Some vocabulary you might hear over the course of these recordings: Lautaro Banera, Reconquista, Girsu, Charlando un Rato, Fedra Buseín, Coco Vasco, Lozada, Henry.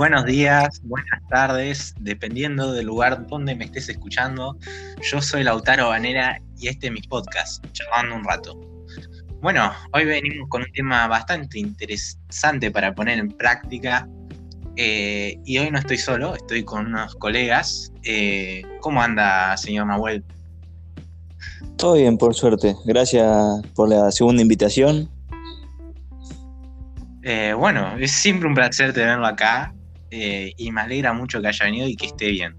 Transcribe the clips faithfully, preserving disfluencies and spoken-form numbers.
Buenos días, buenas tardes, dependiendo del lugar donde me estés escuchando. Yo soy Lautaro Banera y este es mi podcast, Charlando un Rato. Bueno, hoy venimos con un tema bastante interesante para poner en práctica. Eh, y hoy no estoy solo, estoy con unos colegas. Eh, ¿Cómo anda, señor Mahuel? Todo bien, por suerte. Gracias por la segunda invitación. Eh, bueno, es siempre un placer tenerlo acá eh, y me alegra mucho que haya venido y que esté bien.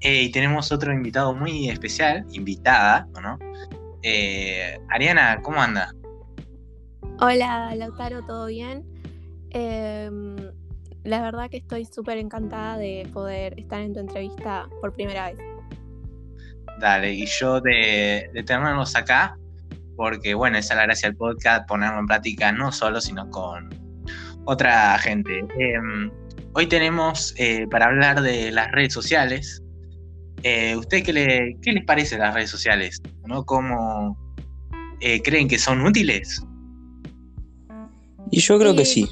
Eh, y tenemos otro invitado muy especial, invitada, ¿no? Eh, Ariana, ¿cómo anda? Hola, Lautaro, ¿todo bien? Eh, la verdad que estoy súper encantada de poder estar en tu entrevista por primera vez. Dale, y yo de, de tenerlos acá, porque bueno, esa es la gracia del podcast, ponerlo en práctica no solo, sino con otra gente. Eh, hoy tenemos eh, para hablar de las redes sociales. Eh, ¿Usted qué, le, qué les parece las redes sociales? ¿No? ¿Cómo eh, creen que son útiles? Y yo creo que sí.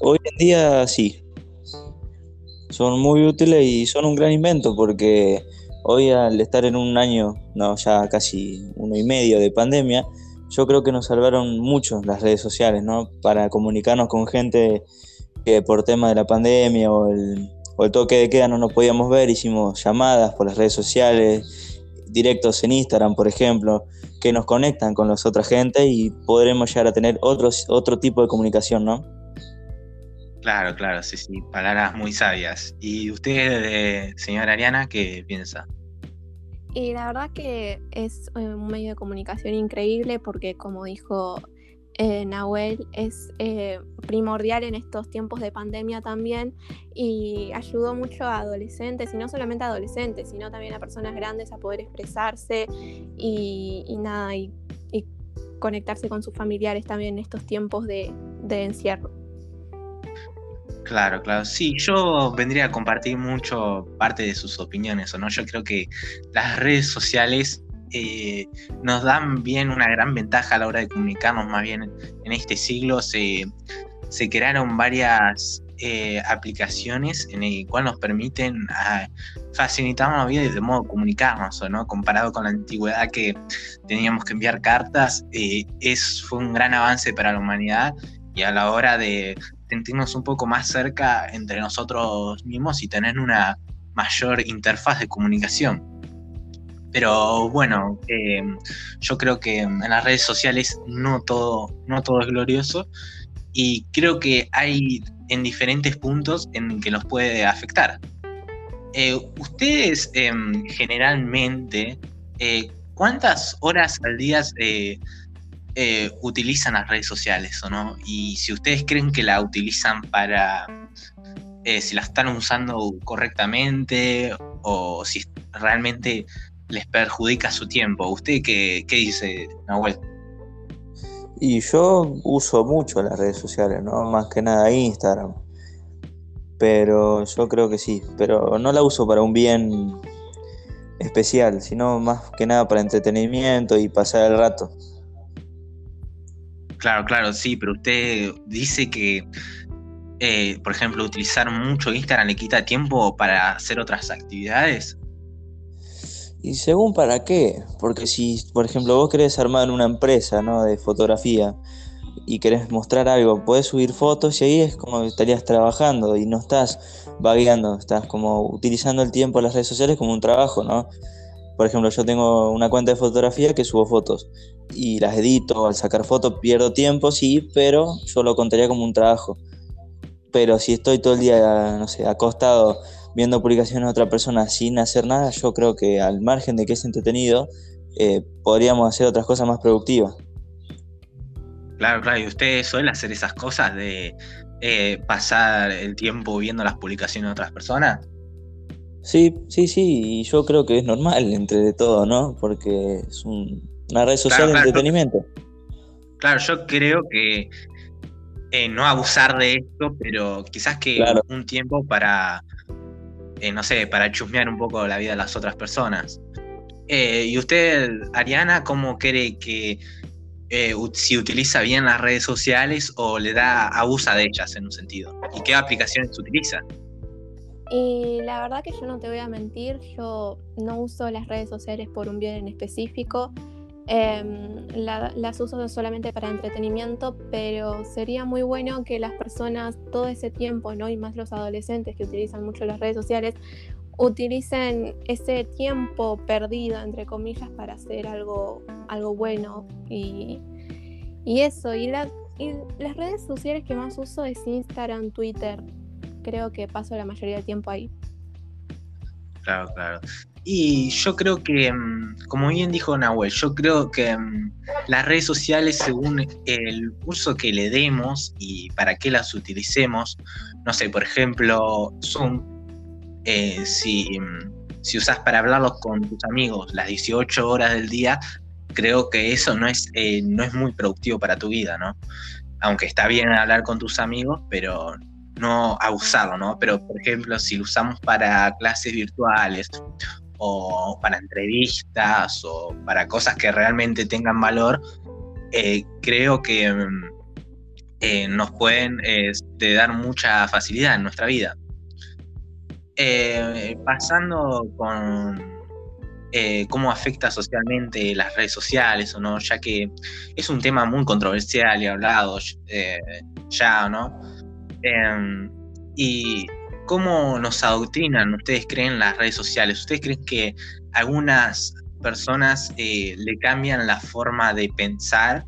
Hoy en día sí. Son muy útiles y son un gran invento porque... Hoy al estar en un año, no, ya casi uno y medio de pandemia, yo creo que nos salvaron mucho las redes sociales, ¿no? Para comunicarnos con gente que por tema de la pandemia o el, o el toque de queda no nos podíamos ver, hicimos llamadas por las redes sociales, directos en Instagram, por ejemplo, que nos conectan con las otras gente y podremos llegar a tener otros, otro tipo de comunicación, ¿no? Claro, claro, sí, sí, palabras muy sabias. ¿Y usted, señora Ariana, qué piensa? Y la verdad que es un medio de comunicación increíble porque, como dijo eh, Nahuel, es eh, primordial en estos tiempos de pandemia también y ayudó mucho a adolescentes, y no solamente a adolescentes, sino también a personas grandes a poder expresarse y, y nada, y, y conectarse con sus familiares también en estos tiempos de, de encierro. Claro, claro. Sí, yo vendría a compartir mucho parte de sus opiniones, ¿o no? Yo creo que las redes sociales eh, nos dan bien una gran ventaja a la hora de comunicarnos. Más bien en este siglo se, se crearon varias eh, aplicaciones en el cual nos permiten ah, facilitar la vida y de modo comunicarnos, ¿o no? Comparado con la antigüedad que teníamos que enviar cartas, eh, es, fue un gran avance para la humanidad y a la hora de sentirnos un poco más cerca entre nosotros mismos y tener una mayor interfaz de comunicación. Pero bueno, eh, yo creo que en las redes sociales no todo, no todo es glorioso y creo que hay en diferentes puntos en que los puede afectar. Eh, ustedes eh, generalmente, eh, ¿cuántas horas al día eh, Eh, utilizan las redes sociales, ¿o no? Y si ustedes creen que la utilizan para... Eh, si la están usando correctamente o si realmente les perjudica su tiempo. ¿Usted qué, qué dice, Nahuel? Y yo uso mucho las redes sociales, ¿no? Más que nada Instagram. Pero yo creo que sí. Pero no la uso para un bien especial, sino más que nada para entretenimiento y pasar el rato. Claro, claro, sí, pero usted dice que, eh, por ejemplo, utilizar mucho Instagram le quita tiempo para hacer otras actividades. Y según para qué, porque si, por ejemplo, vos querés armar una empresa, ¿no?, de fotografía y querés mostrar algo, podés subir fotos y ahí es como que estarías trabajando y no estás vagueando, estás como utilizando el tiempo de las redes sociales como un trabajo, ¿no? Por ejemplo, yo tengo una cuenta de fotografía que subo fotos y las edito, al sacar fotos pierdo tiempo, sí, pero yo lo contaría como un trabajo. Pero si estoy todo el día, no sé, acostado viendo publicaciones de otra persona sin hacer nada, yo creo que al margen de que es entretenido, eh, podríamos hacer otras cosas más productivas. Claro, claro, y usted suele hacer esas cosas de eh, pasar el tiempo viendo las publicaciones de otras personas. Sí, sí, sí, y yo creo que es normal entre todo, ¿no? Porque es un, una red social claro, claro, de entretenimiento. Yo, claro, yo creo que eh, no abusar de esto, pero quizás que claro. un tiempo para, eh, no sé, para chusmear un poco la vida de las otras personas. Eh, ¿Y usted, Ariana, cómo cree que eh, si utiliza bien las redes sociales o le da abusa de ellas en un sentido? ¿Y qué aplicaciones utiliza? Y la verdad que yo no te voy a mentir, yo no uso las redes sociales por un bien en específico. Eh, la, las uso solamente para entretenimiento, pero sería muy bueno que las personas todo ese tiempo, ¿no? Y más los adolescentes que utilizan mucho las redes sociales, utilicen ese tiempo perdido, entre comillas, para hacer algo, algo bueno y, y eso. Y, la, y las redes sociales que más uso es Instagram, Twitter. Creo que paso la mayoría del tiempo ahí. Claro, claro. Y yo creo que, como bien dijo Nahuel, yo creo que las redes sociales, según el uso que le demos y para qué las utilicemos, no sé, por ejemplo, Zoom, eh, si, si usás para hablarlos con tus amigos las dieciocho horas del día, creo que eso no es, eh, no es muy productivo para tu vida, ¿no? Aunque está bien hablar con tus amigos, pero no abusarlo, ¿no? Pero, por ejemplo, si lo usamos para clases virtuales o para entrevistas o para cosas que realmente tengan valor, eh, creo que eh, nos pueden eh, de dar mucha facilidad en nuestra vida. Eh, pasando con eh, cómo afecta socialmente las redes sociales o no, ya que es un tema muy controversial y hablado eh, ya, ¿no? Eh, y ¿cómo nos adoctrinan? ¿Ustedes creen las redes sociales? ¿Ustedes creen que algunas personas eh, le cambian la forma de pensar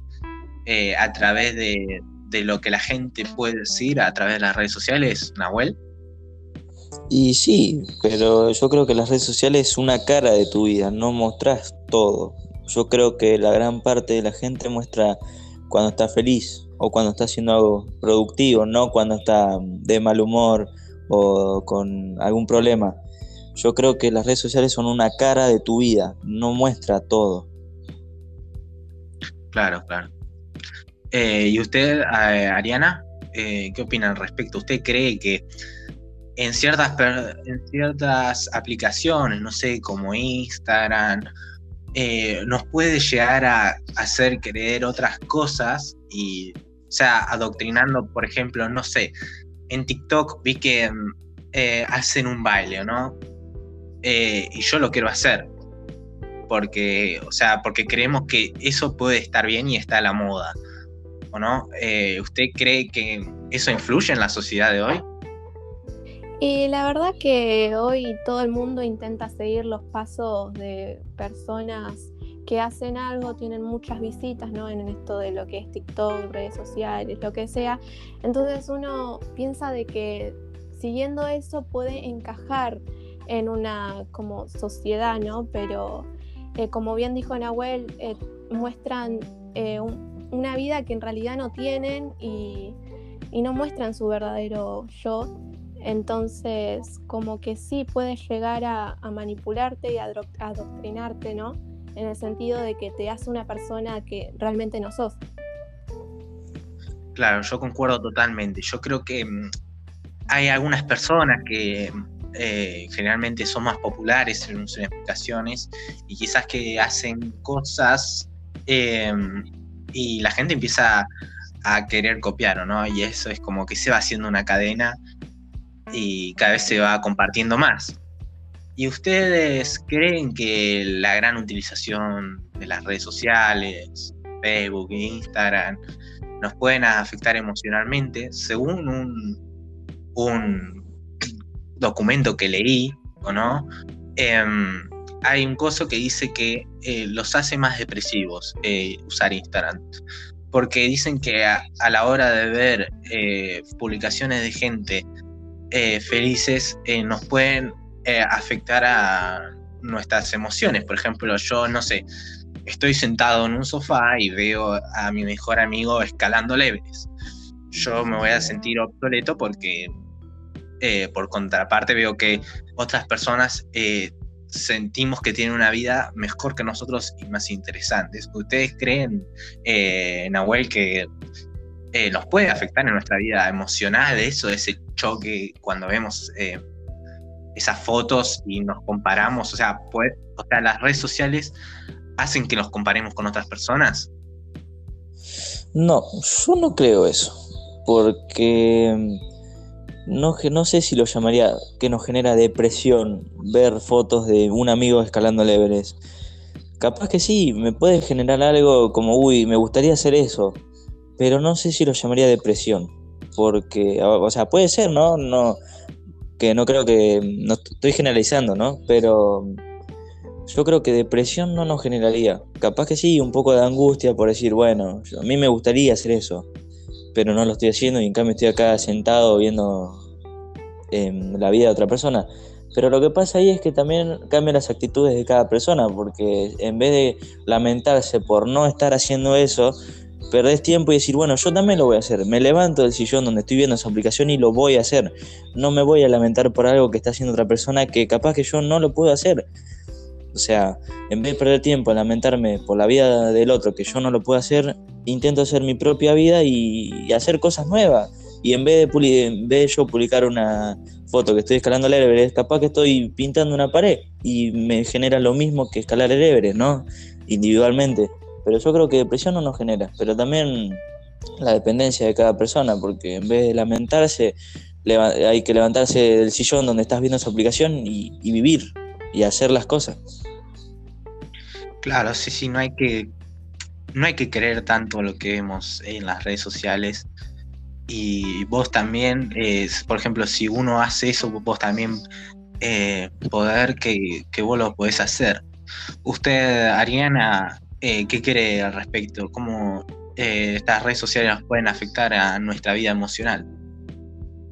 eh, a través de, de lo que la gente puede decir a través de las redes sociales, Nahuel? Y sí, pero yo creo que las redes sociales es una cara de tu vida, no mostrás todo. Yo creo que la gran parte de la gente muestra cuando está feliz o cuando está haciendo algo productivo, no cuando está de mal humor o con algún problema. Yo creo que las redes sociales son una cara de tu vida, no muestra todo. Claro, claro. Eh, ¿y usted, eh, Ariana, eh, qué opina al respecto? ¿Usted cree que en ciertas, per- en ciertas aplicaciones, no sé, como Instagram, eh, nos puede llegar a hacer creer otras cosas? Y, o sea, adoctrinando, por ejemplo, no sé, en TikTok vi que eh, hacen un baile, ¿no? Eh, y yo lo quiero hacer. Porque, o sea, porque creemos que eso puede estar bien y está a la moda, ¿o no? Eh, ¿Usted cree que eso influye en la sociedad de hoy? Y la verdad que hoy todo el mundo intenta seguir los pasos de personas que hacen algo, tienen muchas visitas, ¿no? En esto de lo que es TikTok, redes sociales, lo que sea. Entonces uno piensa de que siguiendo eso puede encajar en una como sociedad, ¿no? Pero eh, como bien dijo Nahuel, eh, muestran eh, un, una vida que en realidad no tienen y, y no muestran su verdadero yo. Entonces como que sí puede llegar a, a manipularte y a adro- adoctrinarte, ¿no? En el sentido de que te hace una persona que realmente no sos. Claro, yo concuerdo totalmente. Yo creo que hay algunas personas que eh, generalmente son más populares en sus explicaciones y quizás que hacen cosas eh, y la gente empieza a querer copiar, ¿no? Y eso es como que se va haciendo una cadena y cada vez se va compartiendo más. ¿Y ustedes creen que la gran utilización de las redes sociales, Facebook, Instagram, nos pueden afectar emocionalmente? Según un, un documento que leí, ¿o no? Eh, hay un coso que dice que eh, los hace más depresivos eh, usar Instagram. Porque dicen que a, a la hora de ver eh, publicaciones de gente eh, felices, eh, nos pueden Eh, afectar a nuestras emociones. Por ejemplo, yo no sé, estoy sentado en un sofá y veo a mi mejor amigo escalando Everest. Yo me voy a sentir obsoleto porque eh, por contraparte veo que otras personas eh, sentimos que tienen una vida mejor que nosotros y más interesantes. ¿Ustedes creen, eh, Nahuel, que eh, nos puede afectar en nuestra vida emocional eso, ese choque cuando vemos eh, esas fotos y nos comparamos? O sea, pues, o sea, las redes sociales hacen que nos comparemos con otras personas. No, yo no creo eso, porque no, no sé si lo llamaría que nos genera depresión ver fotos de un amigo escalando el Everest. Capaz que sí, me puede generar algo como, uy, me gustaría hacer eso, pero no sé si lo llamaría depresión, porque, o sea, puede ser, ¿no? No, que no creo que, no estoy generalizando, ¿no? Pero yo creo que depresión no nos generaría. Capaz que sí, un poco de angustia por decir, bueno, a mí me gustaría hacer eso, pero no lo estoy haciendo y en cambio estoy acá sentado viendo eh, la vida de otra persona. Pero lo que pasa ahí es que también cambian las actitudes de cada persona, porque en vez de lamentarse por no estar haciendo eso, perdés tiempo y decir, bueno, yo también lo voy a hacer. Me levanto del sillón donde estoy viendo esa aplicación y lo voy a hacer. No me voy a lamentar por algo que está haciendo otra persona que capaz que yo no lo puedo hacer. O sea, en vez de perder tiempo en lamentarme por la vida del otro que yo no lo puedo hacer, intento hacer mi propia vida y, y hacer cosas nuevas. Y en vez de, puli- en vez de yo publicar una foto que estoy escalando el Everest, capaz que estoy pintando una pared y me genera lo mismo que escalar el Everest, ¿no? Individualmente. Pero yo creo que depresión no nos genera, pero también la dependencia de cada persona, porque en vez de lamentarse, leva- hay que levantarse del sillón donde estás viendo esa aplicación y, y vivir y hacer las cosas. Claro, sí, sí, no hay que no hay que creer tanto lo que vemos en las redes sociales. Y vos también, eh, por ejemplo, si uno hace eso, vos también eh, poder que, que vos lo podés hacer. Usted, Ariana, eh, ¿qué cree al respecto? ¿Cómo eh, estas redes sociales nos pueden afectar a nuestra vida emocional?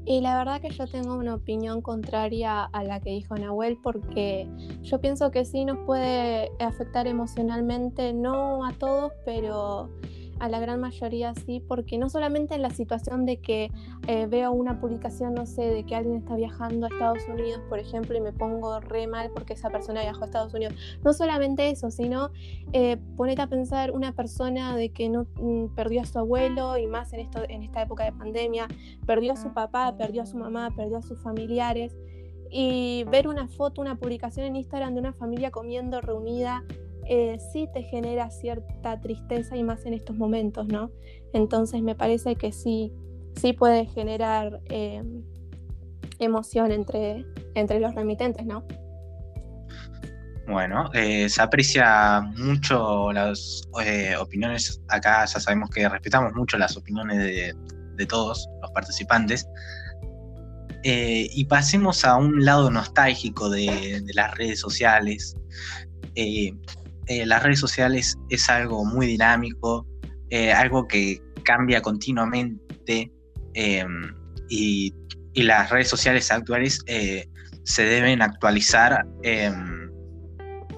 Y la verdad que yo tengo una opinión contraria a la que dijo Nahuel, porque yo pienso que sí nos puede afectar emocionalmente, no a todos, pero a la gran mayoría sí, porque no solamente en la situación de que eh, veo una publicación, no sé, de que alguien está viajando a Estados Unidos, por ejemplo, y me pongo re mal porque esa persona viajó a Estados Unidos. No solamente eso, sino eh, ponete a pensar una persona de que no mm, perdió a su abuelo, y más en, esto, en esta época de pandemia, perdió a su papá, perdió a su mamá, perdió a sus familiares, y ver una foto, una publicación en Instagram de una familia comiendo reunida, Eh, sí te genera cierta tristeza, y más en estos momentos, ¿no? Entonces me parece que sí, sí puede generar eh, emoción entre, entre los remitentes, ¿no? Bueno, eh, se aprecia mucho las eh, opiniones. Acá ya sabemos que respetamos mucho las opiniones de, de todos los participantes. Eh, y pasemos a un lado nostálgico de, de las redes sociales. Eh, Eh, las redes sociales es algo muy dinámico, eh, algo que cambia continuamente, eh, y, y las redes sociales actuales eh, se deben actualizar, eh,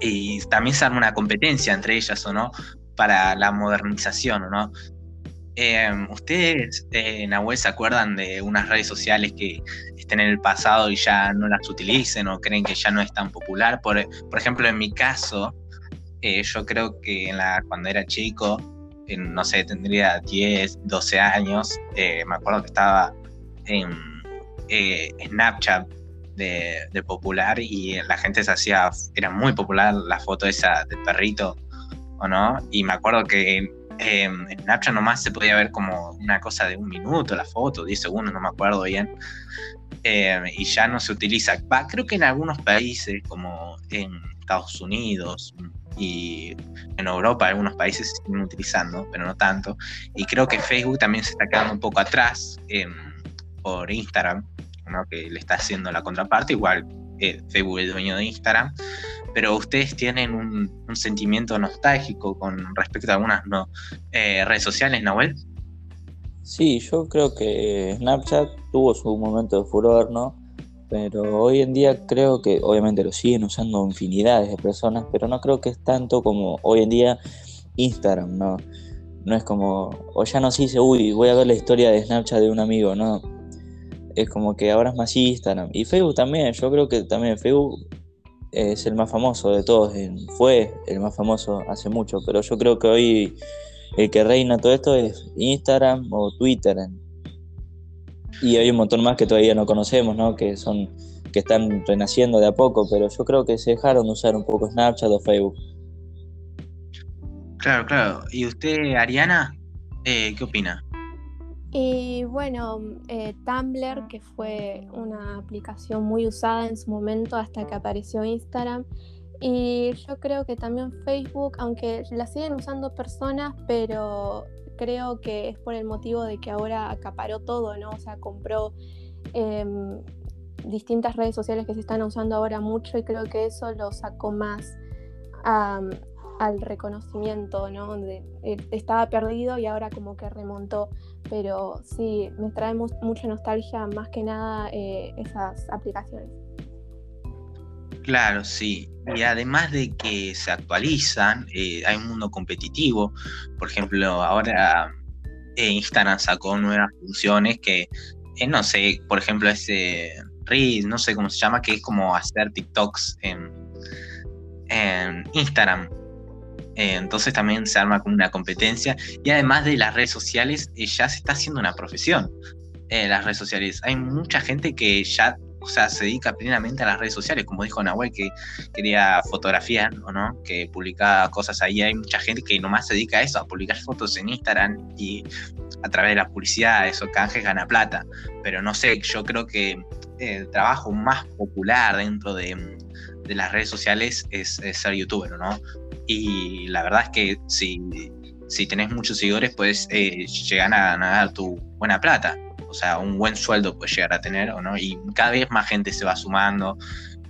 y también se arma una competencia entre ellas, ¿o no?, para la modernización, ¿o no? Eh, ¿Ustedes, eh, Nahuel, se acuerdan de unas redes sociales que estén en el pasado y ya no las utilicen o creen que ya no es tan popular? Por, por ejemplo, en mi caso, Eh, yo creo que en la, cuando era chico, eh, no sé, tendría diez, doce años, eh, me acuerdo que estaba en eh, Snapchat de, de popular, y la gente se hacía, era muy popular la foto esa del perrito, ¿o no? Y me acuerdo que eh, en Snapchat nomás se podía ver como una cosa de un minuto la foto, diez segundos, no me acuerdo bien, eh, y ya no se utiliza. Va, creo que en algunos países, como en Estados Unidos y en Europa, algunos países se siguen utilizando, pero no tanto. Y creo que Facebook también se está quedando un poco atrás eh, por Instagram, ¿no?, que le está haciendo la contraparte. Igual eh, Facebook es el dueño de Instagram, pero ustedes tienen un, un sentimiento nostálgico con respecto a algunas no, eh, redes sociales, Nahuel. Sí, yo creo que Snapchat tuvo su momento de furor, ¿no? Pero hoy en día creo que, obviamente lo siguen usando infinidades de personas, pero no creo que es tanto como hoy en día Instagram, ¿no? No es como, o ya no se dice, uy, voy a ver la historia de Snapchat de un amigo, ¿no? Es como que ahora es más Instagram. Y Facebook también, yo creo que también Facebook es el más famoso de todos, fue el más famoso hace mucho, pero yo creo que hoy el que reina todo esto es Instagram o Twitter. Y hay un montón más que todavía no conocemos, ¿no?, que son que están renaciendo de a poco, pero yo creo que se dejaron de usar un poco Snapchat o Facebook. Claro, claro. ¿Y usted, Ariana, eh, qué opina? Y bueno, eh, Tumblr, que fue una aplicación muy usada en su momento hasta que apareció Instagram. Y yo creo que también Facebook, aunque la siguen usando personas, pero creo que es por el motivo de que ahora acaparó todo, ¿no? O sea, compró eh, distintas redes sociales que se están usando ahora mucho, y creo que eso lo sacó más um, al reconocimiento, ¿no? De, de, estaba perdido y ahora como que remontó. Pero sí, me trae mu- mucha nostalgia, más que nada, eh, esas aplicaciones. Claro, sí. Y además de que se actualizan, eh, hay un mundo competitivo. Por ejemplo, ahora eh, Instagram sacó nuevas funciones que, eh, no sé, por ejemplo, ese Reels, no sé cómo se llama, que es como hacer TikToks en, en Instagram. Eh, entonces también se arma como una competencia. Y además de las redes sociales, eh, ya se está haciendo una profesión. Eh, las redes sociales. Hay mucha gente que ya... O sea, se dedica plenamente a las redes sociales, como dijo Nahuel, que quería fotografías, ¿no? Que publicaba cosas ahí. Hay mucha gente que nomás se dedica a eso, a publicar fotos en Instagram, y a través de la publicidad, esos canjes, gana plata. Pero no sé, yo creo que el trabajo más popular dentro de, de las redes sociales es, es ser youtuber, ¿no? Y la verdad es que si, si tenés muchos seguidores, pues eh, llegan a ganar tu buena plata. O sea, un buen sueldo puede llegar a tener, ¿o no? Y cada vez más gente se va sumando,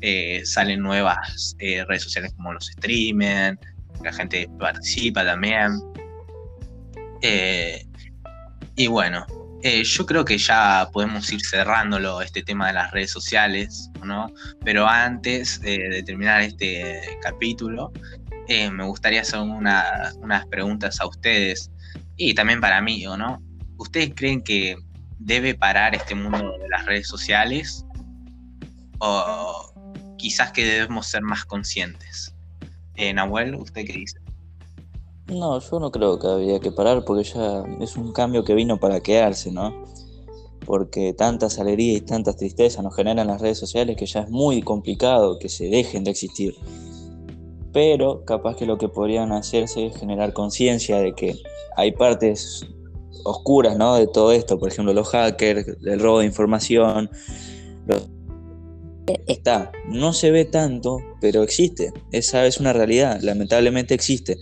eh, salen nuevas eh, redes sociales como los streamers, la gente participa también. Eh, y bueno, eh, yo creo que ya podemos ir cerrándolo, este tema de las redes sociales, ¿no? Pero antes eh, de terminar este capítulo, eh, me gustaría hacer una, unas preguntas a ustedes, y también para mí, ¿o no? ¿Ustedes creen que debe parar este mundo de las redes sociales, o quizás que debemos ser más conscientes? Eh, Nahuel, ¿usted qué dice? No, yo no creo que habría que parar, porque ya es un cambio que vino para quedarse, ¿no? Porque tantas alegrías y tantas tristezas nos generan las redes sociales que ya es muy complicado que se dejen de existir. Pero capaz que lo que podrían hacerse es generar conciencia de que hay partes oscuras, ¿no? De todo esto, por ejemplo, los hackers, el robo de información, los... está, no se ve tanto, pero existe, esa es una realidad, lamentablemente existe,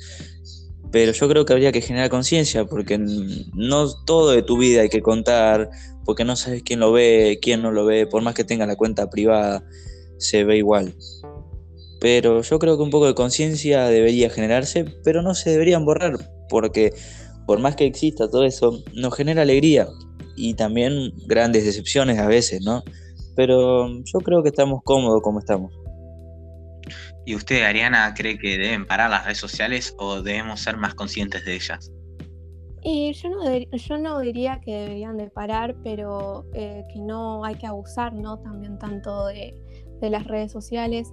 pero yo creo que habría que generar conciencia, porque no todo de tu vida hay que contar, porque no sabes quién lo ve, quién no lo ve, por más que tengas la cuenta privada, se ve igual. Pero yo creo que un poco de conciencia debería generarse, pero no se deberían borrar, porque por más que exista todo eso, nos genera alegría y también grandes decepciones a veces, ¿no? Pero yo creo que estamos cómodos como estamos. ¿Y usted, Ariana, cree que deben parar las redes sociales o debemos ser más conscientes de ellas? Y yo no, de- yo no diría que deberían de parar, pero eh, que no hay que abusar, ¿no? También tanto de... de las redes sociales,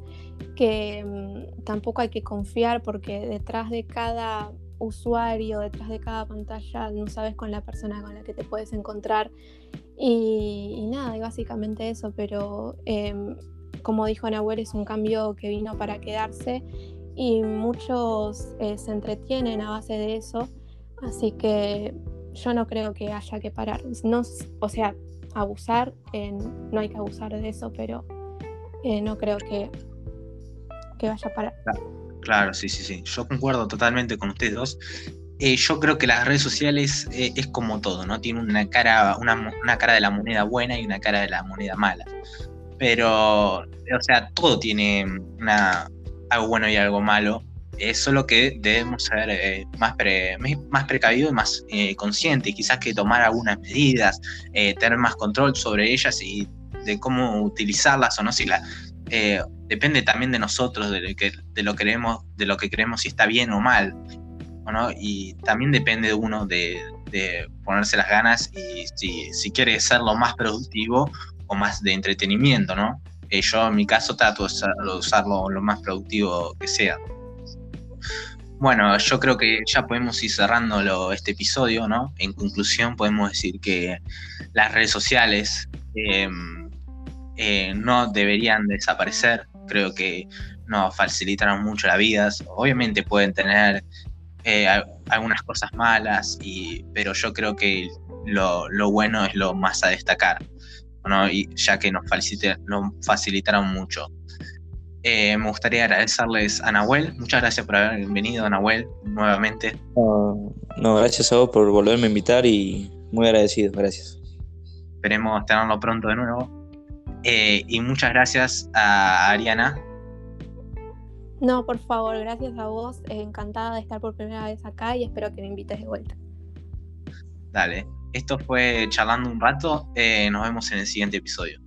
que um, tampoco hay que confiar, porque detrás de cada usuario, detrás de cada pantalla, no sabes con la persona con la que te puedes encontrar, y, y nada, y básicamente eso. Pero eh, como dijo Nahuel, es un cambio que vino para quedarse, y muchos eh, se entretienen a base de eso, así que yo no creo que haya que parar, no, o sea, abusar, eh, no hay que abusar de eso, pero Eh, no creo que, que vaya a parar. Claro, claro, sí, sí, sí. Yo concuerdo totalmente con ustedes dos. Eh, yo creo que las redes sociales eh, es como todo, ¿no? Tiene una cara, una, una cara de la moneda buena y una cara de la moneda mala. Pero, o sea, todo tiene una, algo bueno y algo malo. Es solo que debemos ser eh, más, pre, más precavidos y más eh, conscientes. Quizás que tomar algunas medidas, eh, tener más control sobre ellas y de cómo utilizarlas o no, si la, eh, depende también de nosotros, de lo que de lo queremos, de lo que creemos, si está bien o mal, ¿no? Y también depende de uno de, de ponerse las ganas y si, si quiere serlo más productivo o más de entretenimiento, ¿no? Eh, yo en mi caso trato de usarlo, usarlo lo más productivo que sea. Bueno, yo creo que ya podemos ir cerrando este episodio, ¿no? En conclusión, podemos decir que las redes sociales eh, Eh, no deberían desaparecer. Creo que nos facilitaron mucho la vida. Obviamente pueden tener eh, algunas cosas malas, y, pero yo creo que lo, lo bueno es lo más a destacar, ¿no? Y ya que nos, facilita, nos facilitaron mucho. Eh, me gustaría agradecerles a Nahuel. Muchas gracias por haber venido, Nahuel, nuevamente. No, no, gracias a vos por volverme a invitar y muy agradecido, gracias. Esperemos tenerlo pronto de nuevo. Eh, y muchas gracias a Ariana. No, por favor, gracias a vos. Encantada de estar por primera vez acá y espero que me invites de vuelta. Dale, esto fue Charlando un Rato. Eh, nos vemos en el siguiente episodio.